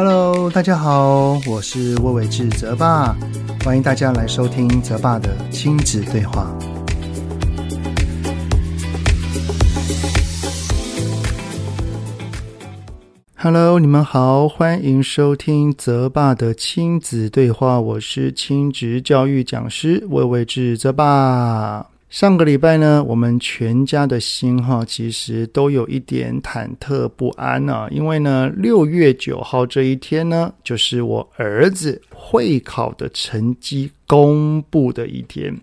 Hello， 大家好，我是魏伟志泽爸，欢迎大家来收听泽爸的亲子对话。Hello， 你们好，欢迎收听泽爸的亲子对话，我是亲职教育讲师魏伟志泽爸。上个礼拜呢，我们全家的心其实都有一点忐忑不安啊，因为呢6月9号这一天呢，就是我儿子会考的成绩公布的一天。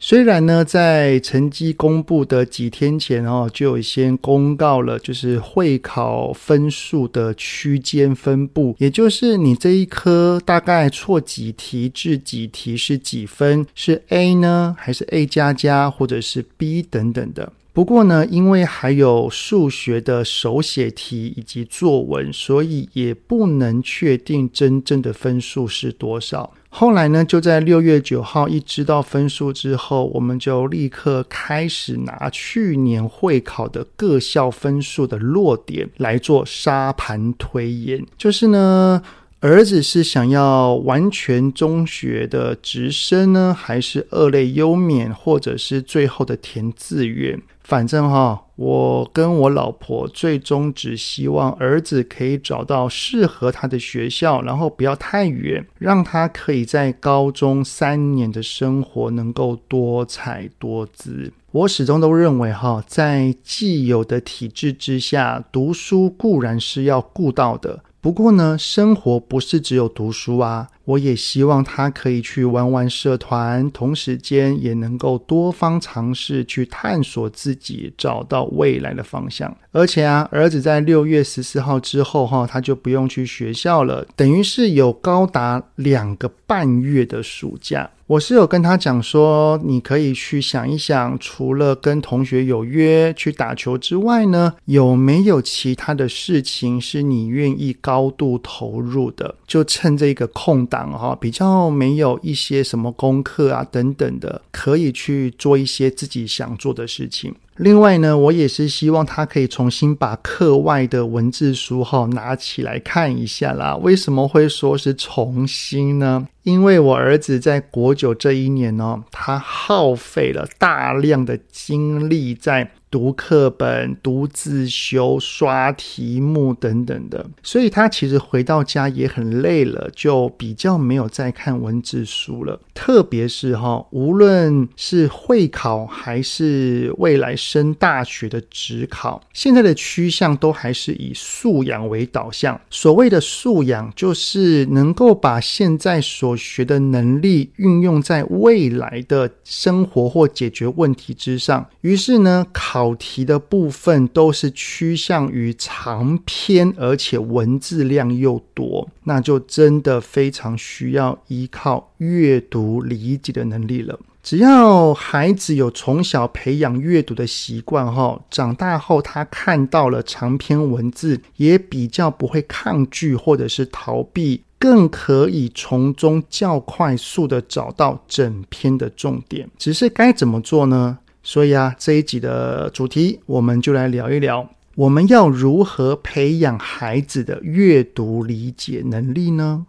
虽然呢在成绩公布的几天前就有先公告了，就是会考分数的区间分布，也就是你这一科大概错几题至几题是几分，是 A 呢还是 A 加加或者是 B 等等的。不过呢，因为还有数学的手写题以及作文，所以也不能确定真正的分数是多少。后来呢，就在6月9号一知道分数之后，我们就立刻开始拿去年会考的各校分数的落点来做沙盘推演。就是呢，儿子是想要完全中学的直升呢，还是二类优免，或者是最后的填志愿？反正我跟我老婆最终只希望儿子可以找到适合他的学校，然后不要太远，让他可以在高中3年的生活能够多彩多姿。我始终都认为在既有的体制之下，读书固然是要顾到的，不过呢，生活不是只有读书啊，我也希望他可以去玩玩社团，同时间也能够多方尝试去探索自己，找到未来的方向。而且啊，儿子在6月14号之后他就不用去学校了，等于是有高达2个半月的暑假。我是有跟他讲说，你可以去想一想，除了跟同学有约去打球之外呢，有没有其他的事情是你愿意高度投入的，就趁这个空档比较没有一些什么功课啊等等的，可以去做一些自己想做的事情。另外呢，我也是希望他可以重新把课外的文字书拿起来看一下啦。为什么会说是重新呢？因为我儿子在国9这一年他耗费了大量的精力在读课本、读自修、刷题目等等的，所以他其实回到家也很累了，就比较没有再看文字书了。特别是无论是会考还是未来升大学的指考，现在的趋向都还是以素养为导向。所谓的素养，就是能够把现在所学的能力运用在未来的生活或解决问题之上。于是呢，考题的部分都是趋向于长篇，而且文字量又多，那就真的非常需要依靠阅读理解的能力了。只要孩子有从小培养阅读的习惯长大后他看到了长篇文字，也比较不会抗拒或者是逃避，更可以从中较快速的找到整篇的重点。只是该怎么做呢？所以啊，这一集的主题我们就来聊一聊，我们要如何培养孩子的阅读理解能力呢？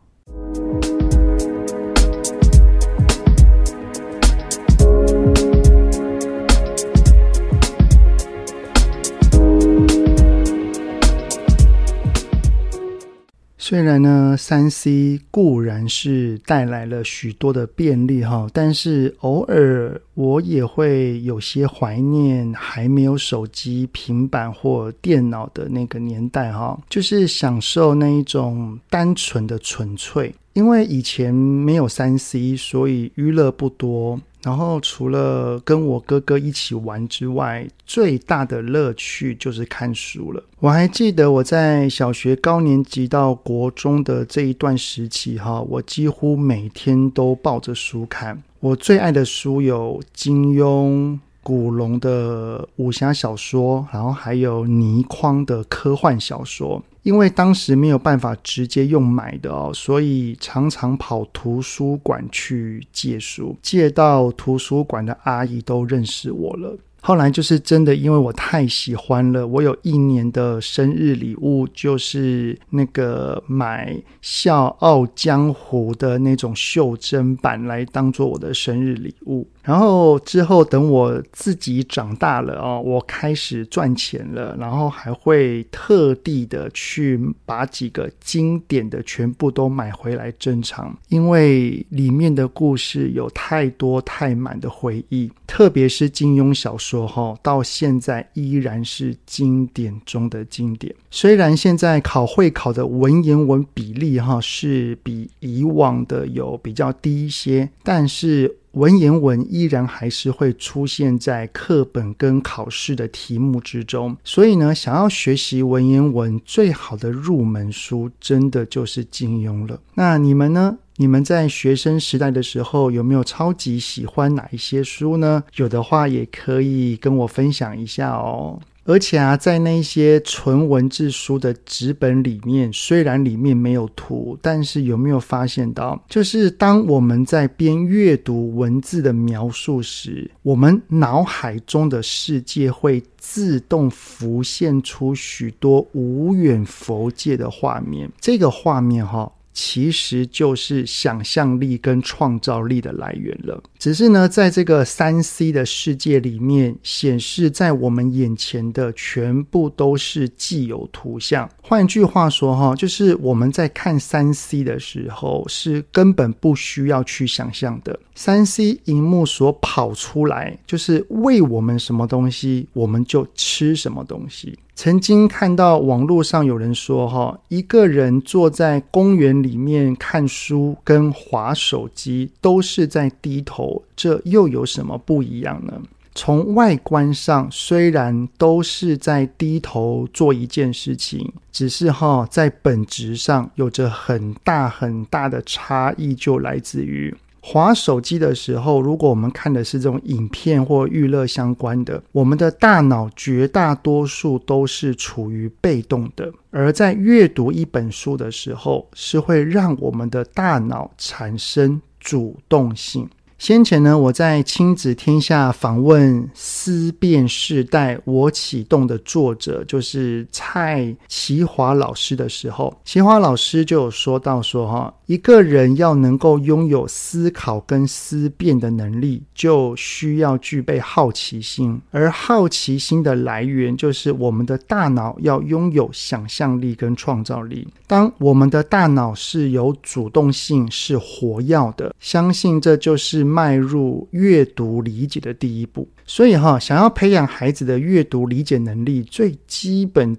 虽然呢 3C 固然是带来了许多的便利，但是偶尔我也会有些怀念还没有手机、平板或电脑的那个年代，就是享受那一种单纯的纯粹。因为以前没有 3C， 所以娱乐不多，然后除了跟我哥哥一起玩之外，最大的乐趣就是看书了。我还记得我在小学高年级到国中的这一段时期，我几乎每天都抱着书看。我最爱的书有金庸、古龙的武侠小说，然后还有倪匡的科幻小说。因为当时没有办法直接用买的所以常常跑图书馆去借书，借到图书馆的阿姨都认识我了。后来就是真的因为我太喜欢了，我有一年的生日礼物就是那个买笑傲江湖的那种袖珍版来当做我的生日礼物。然后之后等我自己长大了哦，我开始赚钱了，然后还会特地的去把几个经典的全部都买回来珍藏，因为里面的故事有太多太满的回忆，特别是金庸小说哦，到现在依然是经典中的经典。虽然现在考会考的文言文比例哦，是比以往的有比较低一些，但是文言文依然还是会出现在课本跟考试的题目之中，所以呢，想要学习文言文最好的入门书真的就是金庸了。那你们呢？你们在学生时代的时候有没有超级喜欢哪一些书呢？有的话也可以跟我分享一下哦。而且啊，在那些纯文字书的纸本里面，虽然里面没有图，但是有没有发现到，就是当我们在边阅读文字的描述时，我们脑海中的世界会自动浮现出许多无远弗届的画面。这个画面哦，其实就是想象力跟创造力的来源了。只是呢，在这个 3C 的世界里面，显示在我们眼前的全部都是既有图像。换句话说，就是我们在看 3C 的时候，是根本不需要去想象的。 3C 荧幕所跑出来，就是喂我们什么东西，我们就吃什么东西。曾经看到网络上有人说，一个人坐在公园里面看书跟滑手机都是在低头，这又有什么不一样呢？从外观上虽然都是在低头做一件事情，只是在本质上有着很大很大的差异，就来自于滑手机的时候，如果我们看的是这种影片或娱乐相关的，我们的大脑绝大多数都是处于被动的，而在阅读一本书的时候，是会让我们的大脑产生主动性。先前呢，我在亲子天下访问思辨世代我启动的作者就是蔡奇华老师的时候，奇华老师就有说到说，一个人要能够拥有思考跟思辨的能力，就需要具备好奇心，而好奇心的来源就是我们的大脑要拥有想象力跟创造力。当我们的大脑是有主动性，是活跃的，相信这就是迈入阅读理解的第一步。所以想要培养孩子的阅读理解能力，最基本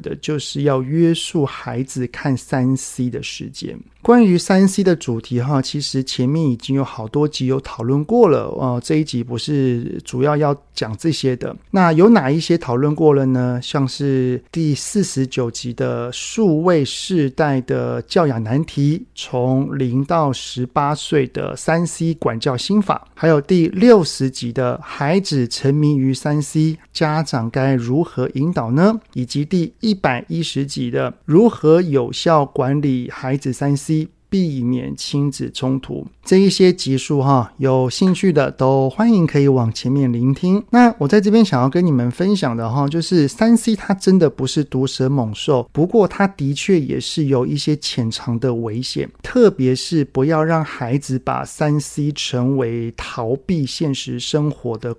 的就是要约束孩子看 3C 的时间。关于 3C 的主题其实前面已经有好多集有讨论过了，这一集不是主要要讲这些的。那有哪一些讨论过了呢？像是第49集的数位世代的教养难题，从0到18岁的 3C 管教心法，还有第60集的孩子沉迷于 3C， 家长该如何引导呢？以及第110集的如何有效管理孩子 3C， 避免亲子冲突。这一些集数有兴趣的都欢迎可以往前面聆听。那我在这边想要跟你们分享的就是 3C 它真的不是毒蛇猛兽，不过它的确也是有一些潜藏的危险，特别是不要让孩子把 3C 成为逃避现实生活的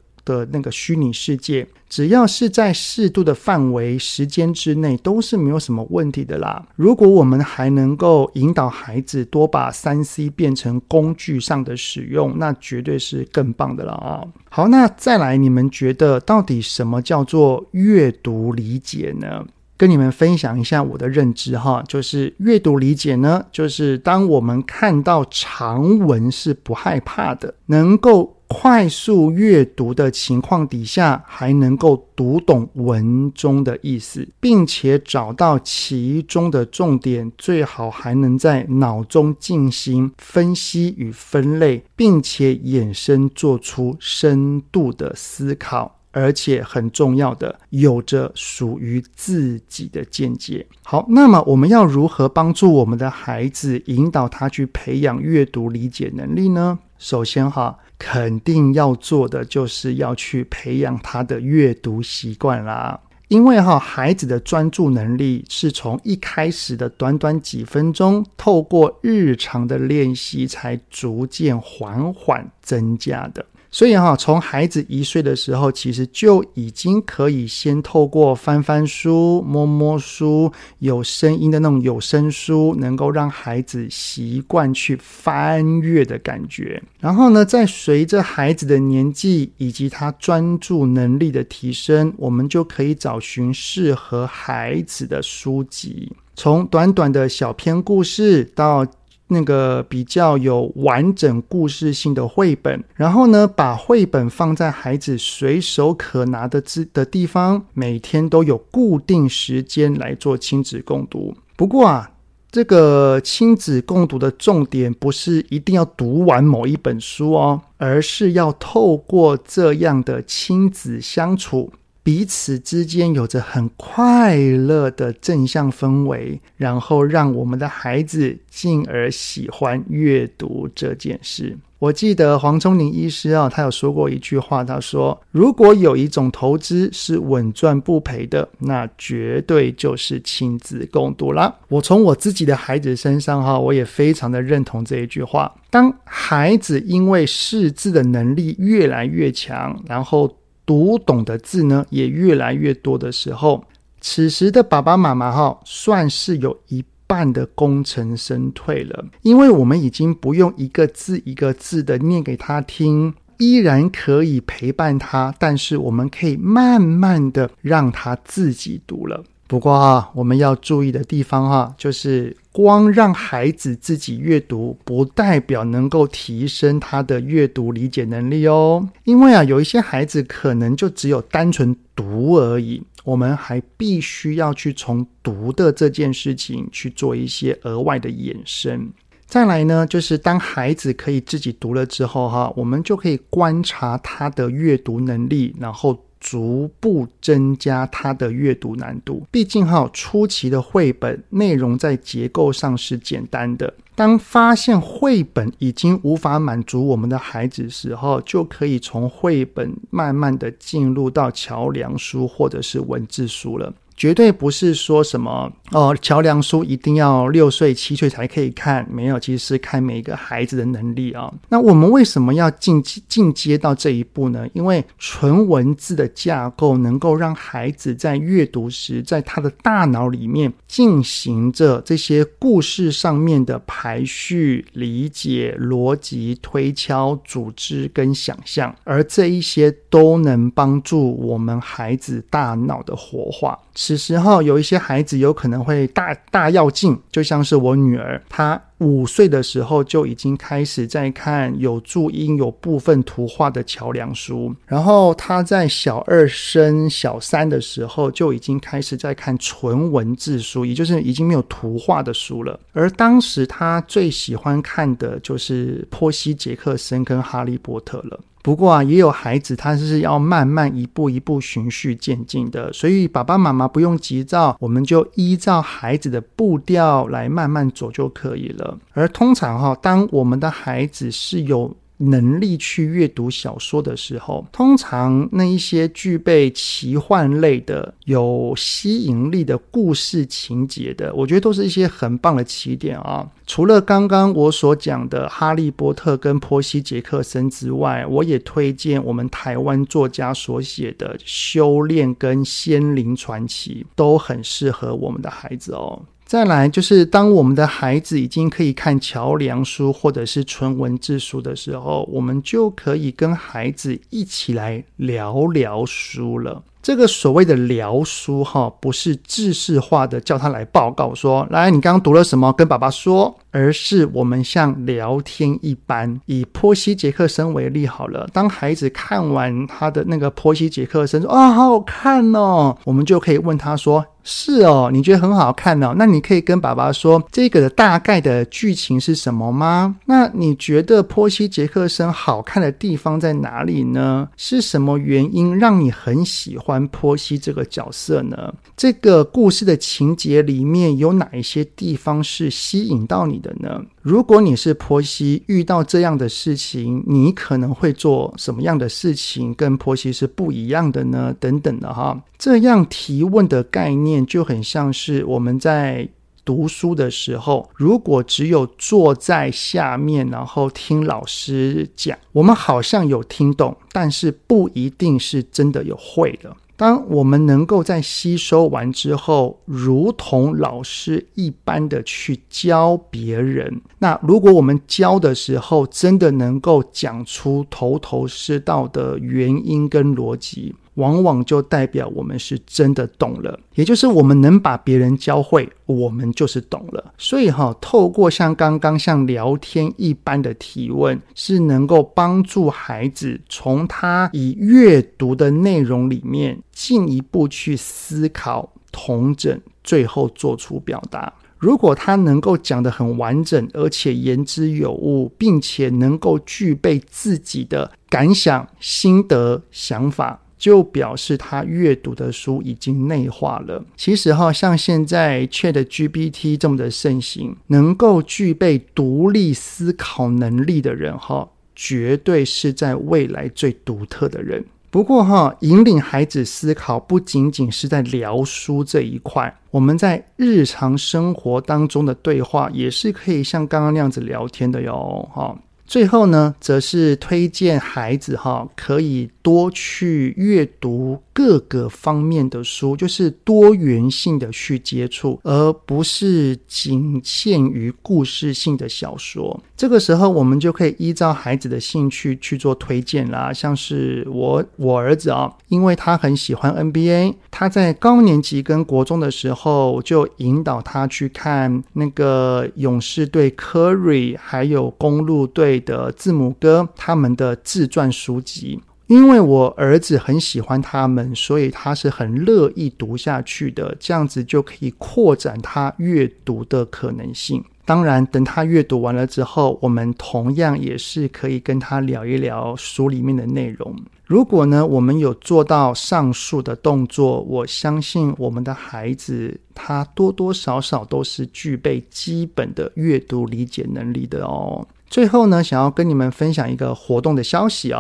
那个虚拟世界，只要是在适度的范围时间之内都是没有什么问题的啦。如果我们还能够引导孩子多把 3C 变成工具上的使用，那绝对是更棒的了啊。好，那再来，你们觉得到底什么叫做阅读理解呢？跟你们分享一下我的认知哈，就是阅读理解呢，就是当我们看到长文是不害怕的，能够快速阅读的情况底下，还能够读懂文中的意思，并且找到其中的重点，最好还能在脑中进行分析与分类，并且衍生做出深度的思考，而且很重要的有着属于自己的见解。好，那么我们要如何帮助我们的孩子，引导他去培养阅读理解能力呢？首先肯定要做的就是要去培养他的阅读习惯啦。因为孩子的专注能力是从一开始的短短几分钟，透过日常的练习才逐渐缓缓增加的。所以从孩子1岁的时候，其实就已经可以先透过翻翻书、摸摸书，有声音的那种有声书，能够让孩子习惯去翻阅的感觉。然后呢，再随着孩子的年纪以及他专注能力的提升，我们就可以找寻适合孩子的书籍，从短短的小篇故事到那个比较有完整故事性的绘本，然后呢，把绘本放在孩子随手可拿 的地方，每天都有固定时间来做亲子共读。不过这个亲子共读的重点不是一定要读完某一本书而是要透过这样的亲子相处，彼此之间有着很快乐的正向氛围，然后让我们的孩子进而喜欢阅读这件事。我记得黄聪宁医师他有说过一句话，他说，如果有一种投资是稳赚不赔的，那绝对就是亲子共读啦。我从我自己的孩子身上我也非常的认同这一句话。当孩子因为识字的能力越来越强，然后读懂的字呢也越来越多的时候，此时的爸爸妈妈算是有一半的功成身退了，因为我们已经不用一个字一个字的念给他听，依然可以陪伴他，但是我们可以慢慢的让他自己读了。不过我们要注意的地方就是光让孩子自己阅读，不代表能够提升他的阅读理解能力因为有一些孩子可能就只有单纯读而已，我们还必须要去从读的这件事情去做一些额外的延伸。再来呢，就是当孩子可以自己读了之后我们就可以观察他的阅读能力，然后逐步增加他的阅读难度。毕竟初期的绘本内容在结构上是简单的，当发现绘本已经无法满足我们的孩子时候，就可以从绘本慢慢的进入到桥梁书或者是文字书了。绝对不是说什么桥梁书一定要6岁7岁才可以看，没有，其实是看每个孩子的能力那我们为什么要进阶到这一步呢？因为纯文字的架构能够让孩子在阅读时，在他的大脑里面进行着这些故事上面的排序、理解、逻辑、推敲、组织跟想象，而这一些都能帮助我们孩子大脑的活化。此时有一些孩子有可能会大跃进，就像是我女儿，她5岁的时候就已经开始在看有注音有部分图画的桥梁书，然后她在小2升小3的时候就已经开始在看纯文字书，也就是已经没有图画的书了。而当时她最喜欢看的就是波西杰克森跟哈利波特了。不过也有孩子他是要慢慢一步一步循序渐进的，所以爸爸妈妈不用急躁，我们就依照孩子的步调来慢慢走就可以了。而通常当我们的孩子是有能力去阅读小说的时候，通常那一些具备奇幻类的、有吸引力的故事情节的，我觉得都是一些很棒的起点除了刚刚我所讲的哈利波特跟波西杰克森之外，我也推荐我们台湾作家所写的修炼跟仙灵传奇，都很适合我们的孩子再来就是当我们的孩子已经可以看桥梁书或者是纯文字书的时候，我们就可以跟孩子一起来聊聊书了。这个所谓的聊书不是知识化的叫他来报告说，来，你刚刚读了什么跟爸爸说，而是我们像聊天一般。以波西杰克森为例好了，当孩子看完他的那个波西杰克森说好好看我们就可以问他说，是哦，你觉得很好看哦，那你可以跟爸爸说这个的大概的剧情是什么吗？那你觉得波西·杰克森好看的地方在哪里呢？是什么原因让你很喜欢波西这个角色呢？这个故事的情节里面有哪一些地方是吸引到你的呢？如果你是波西，遇到这样的事情，你可能会做什么样的事情跟波西是不一样的呢？等等的哈，这样提问的概念就很像是我们在读书的时候，如果只有坐在下面然后听老师讲，我们好像有听懂，但是不一定是真的有会的。当我们能够在吸收完之后，如同老师一般的去教别人，那如果我们教的时候真的能够讲出头头是道的原因跟逻辑，往往就代表我们是真的懂了，也就是我们能把别人教会，我们就是懂了。所以透过像刚刚像聊天一般的提问，是能够帮助孩子从他以阅读的内容里面进一步去思考统整，最后做出表达。如果他能够讲得很完整，而且言之有物，并且能够具备自己的感想、心得、想法，就表示他阅读的书已经内化了。其实像现在 ChatGPT 这么的盛行，能够具备独立思考能力的人绝对是在未来最独特的人。不过引领孩子思考不仅仅是在聊书这一块，我们在日常生活当中的对话也是可以像刚刚那样子聊天的哟。最后呢，则是推荐孩子可以多去阅读各个方面的书，就是多元性的去接触，而不是仅限于故事性的小说。这个时候我们就可以依照孩子的兴趣去做推荐啦。像是我儿子因为他很喜欢 NBA， 他在高年级跟国中的时候就引导他去看那个勇士队 Curry 还有公鹿队的字母哥他们的自传书籍，因为我儿子很喜欢他们，所以他是很乐意读下去的，这样子就可以扩展他阅读的可能性。当然等他阅读完了之后，我们同样也是可以跟他聊一聊书里面的内容。如果呢，我们有做到上述的动作，我相信我们的孩子他多多少少都是具备基本的阅读理解能力的哦。最后呢，想要跟你们分享一个活动的消息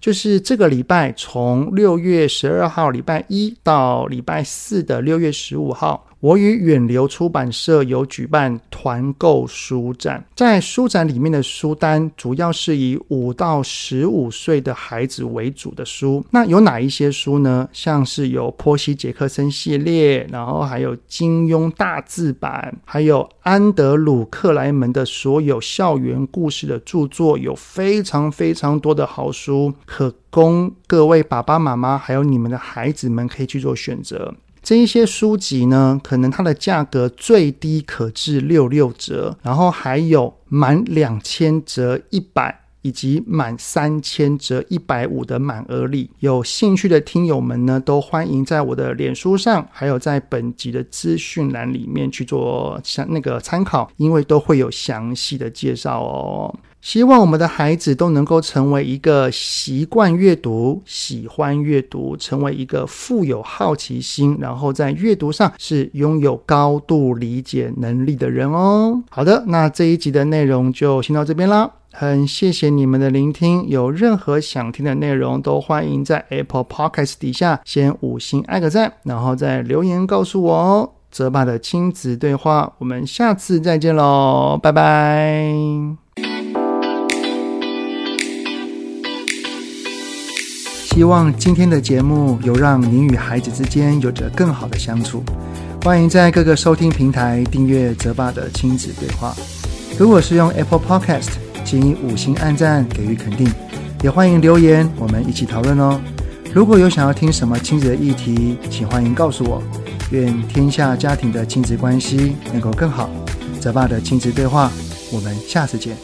就是这个礼拜从6月12号礼拜一到礼拜四的6月15号，我与远流出版社有举办团购书展。在书展里面的书单主要是以5到15岁的孩子为主的书。那有哪一些书呢？像是有波西·杰克森系列，然后还有金庸大字版，还有安德鲁·克莱门的所有校园故事的著作，有非常非常多的好书可供各位爸爸妈妈还有你们的孩子们可以去做选择。这一些书籍呢，可能它的价格最低可至66折，然后还有满2000折100，以及满3000折150的满额礼。有兴趣的听友们呢，都欢迎在我的脸书上，还有在本集的资讯栏里面去做那个参考，因为都会有详细的介绍哦。希望我们的孩子都能够成为一个习惯阅读、喜欢阅读，成为一个富有好奇心，然后在阅读上是拥有高度理解能力的人哦。好的，那这一集的内容就先到这边啦，很谢谢你们的聆听。有任何想听的内容，都欢迎在 Apple Podcast 底下先5星按个赞，然后再留言告诉我哦。泽爸的亲子对话，我们下次再见咯，拜拜。希望今天的节目有让您与孩子之间有着更好的相处。欢迎在各个收听平台订阅泽爸的亲子对话。如果是用 Apple Podcast， 请以5星按赞给予肯定，也欢迎留言，我们一起讨论哦。如果有想要听什么亲子的议题，请欢迎告诉我。愿天下家庭的亲子关系能够更好。泽爸的亲子对话，我们下次见。